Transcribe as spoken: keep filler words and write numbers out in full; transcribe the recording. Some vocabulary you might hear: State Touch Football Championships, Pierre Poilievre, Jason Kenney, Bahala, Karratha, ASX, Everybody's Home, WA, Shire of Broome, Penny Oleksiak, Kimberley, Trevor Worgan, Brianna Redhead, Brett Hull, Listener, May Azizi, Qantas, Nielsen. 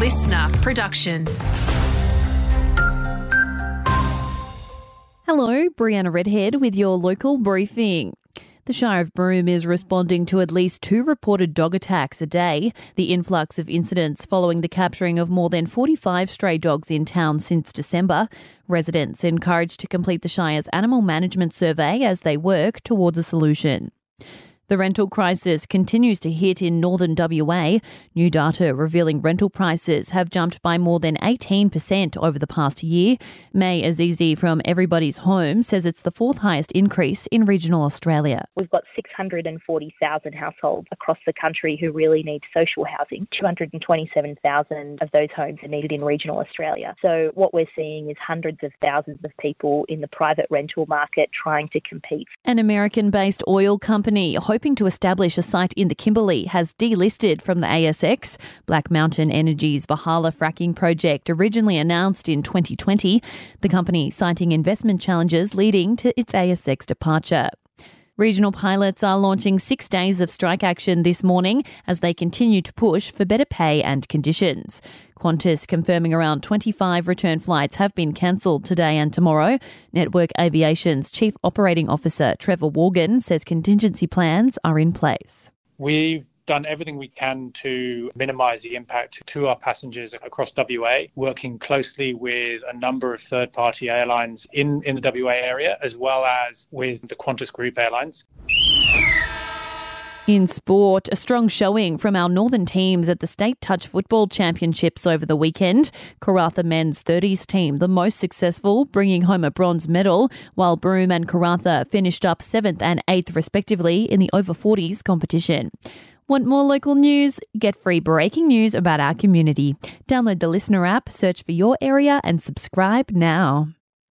Listener production. Hello, Brianna Redhead with your local briefing. The Shire of Broome is responding to at least two reported dog attacks a day. The influx of incidents following the capturing of more than forty-five stray dogs in town since December. Residents encouraged to complete the Shire's animal management survey as they work towards a solution. The rental crisis continues to hit in northern W A. New data revealing rental prices have jumped by more than eighteen percent over the past year. May Azizi from Everybody's Home says it's the fourth highest increase in regional Australia. We've got six hundred forty thousand households across the country who really need social housing. two hundred twenty-seven thousand of those homes are needed in regional Australia. So what we're seeing is hundreds of thousands of people in the private rental market trying to compete. An American-based oil company hoping hoping to establish a site in the Kimberley has delisted from the A S X. Black Mountain Energy's Bahala fracking project originally announced in twenty twenty, the company citing investment challenges leading to its A S X departure. Regional pilots are launching six days of strike action this morning as they continue to push for better pay and conditions. Qantas confirming around twenty-five return flights have been cancelled today and tomorrow. Network Aviation's Chief Operating Officer Trevor Worgan says contingency plans are in place. We've done everything we can to minimise the impact to our passengers across W A, working closely with a number of third-party airlines in, in the W A area, as well as with the Qantas Group airlines. In sport, a strong showing from our northern teams at the State Touch Football Championships over the weekend. Karratha men's thirties team the most successful, bringing home a bronze medal, while Broome and Karratha finished up seventh and eighth respectively in the over forties competition. Want more local news? Get free breaking news about our community. Download the Listener app, search for your area and subscribe now.